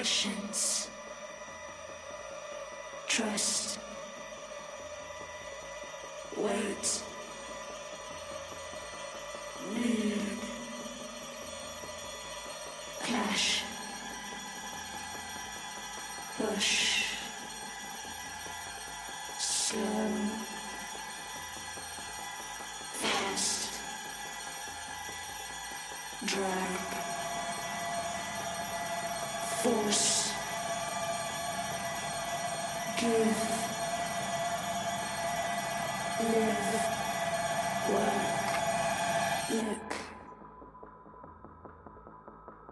emotions. Trust. Wait. Need. Clash. Push. Slow. Fast. Drag. Force. Give. Live. Work. Look.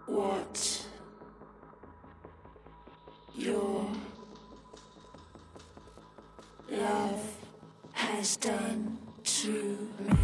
What? Your love has done to me.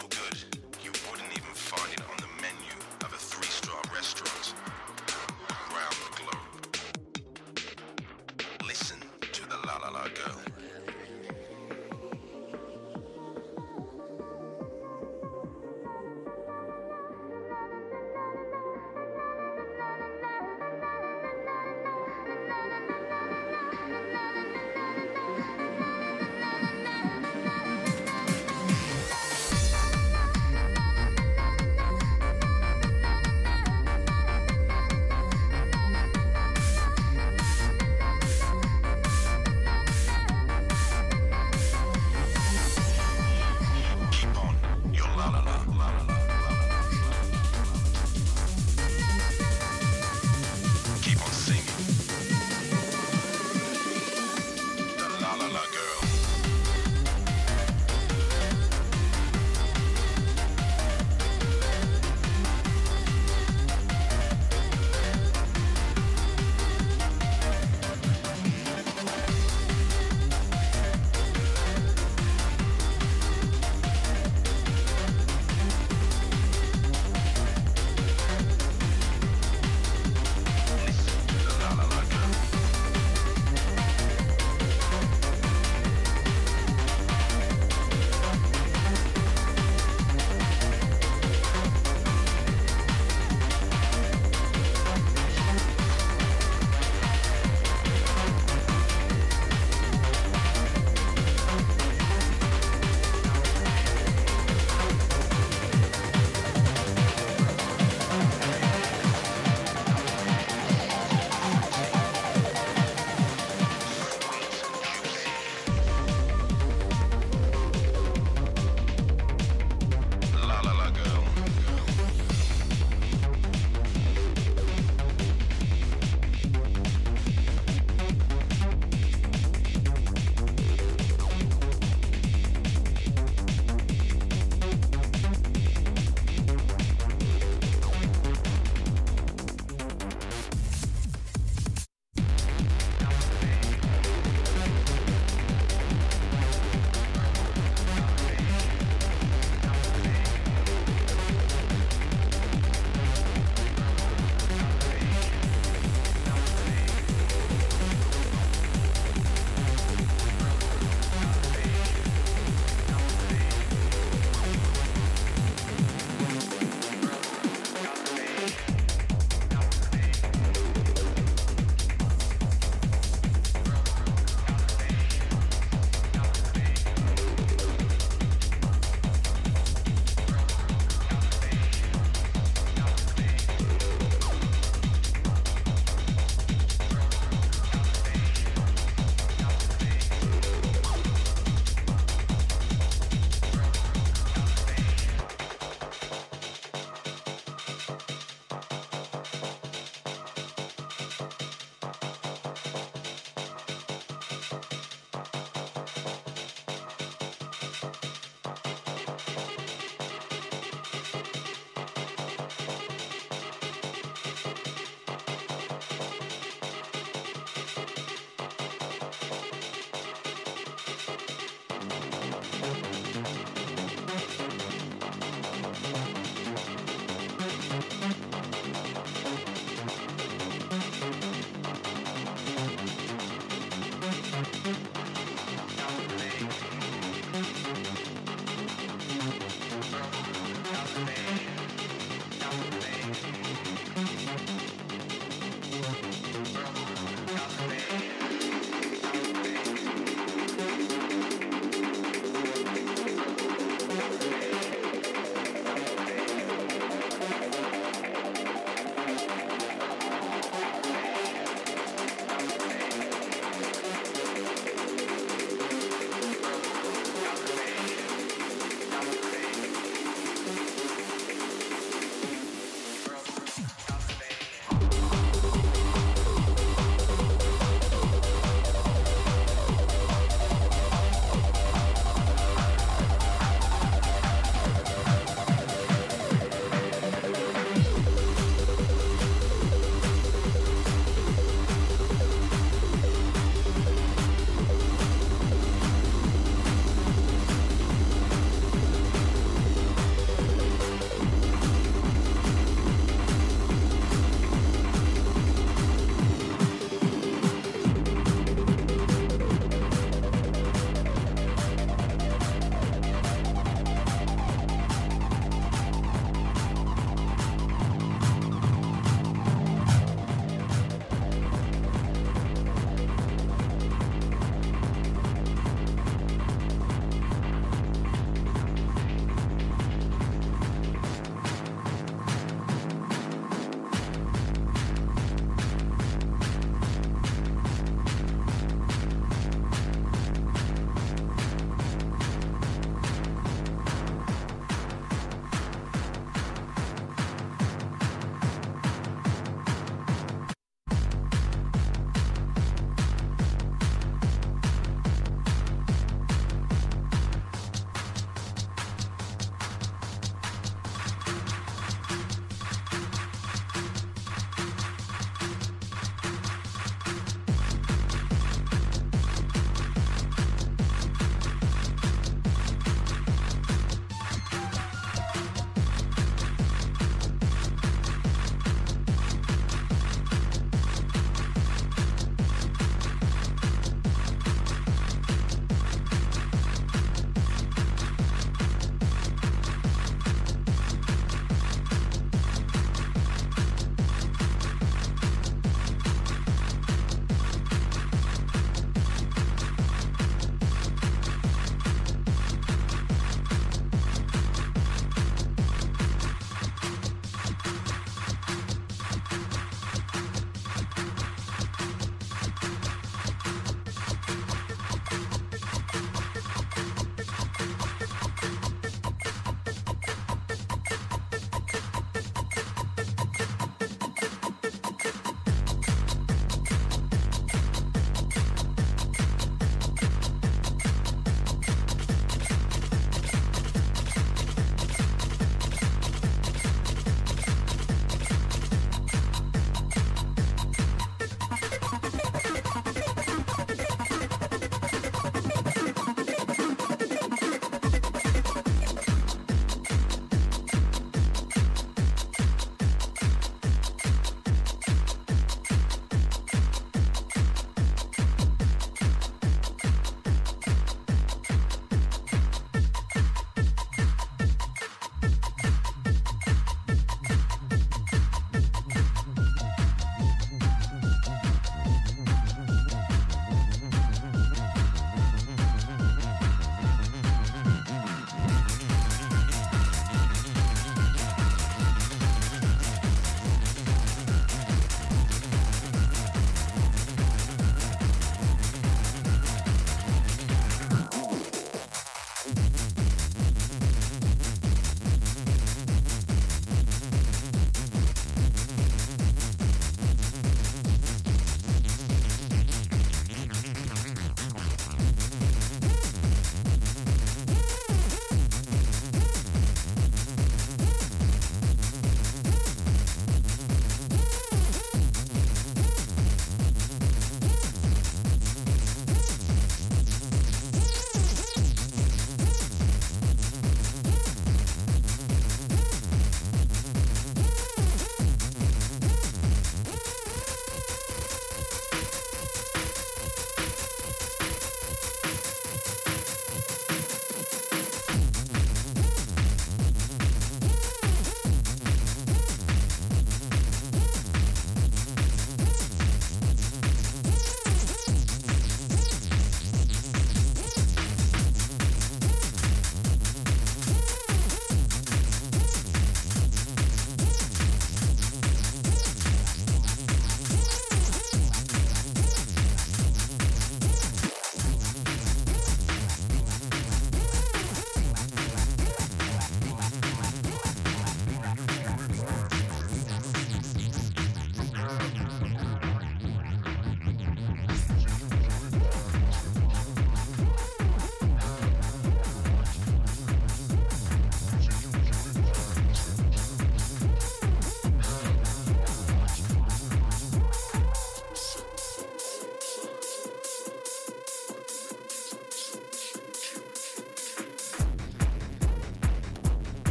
so good, you wouldn't even find it on the menu of a 3-star restaurant around the globe. Listen to the La La La Girl.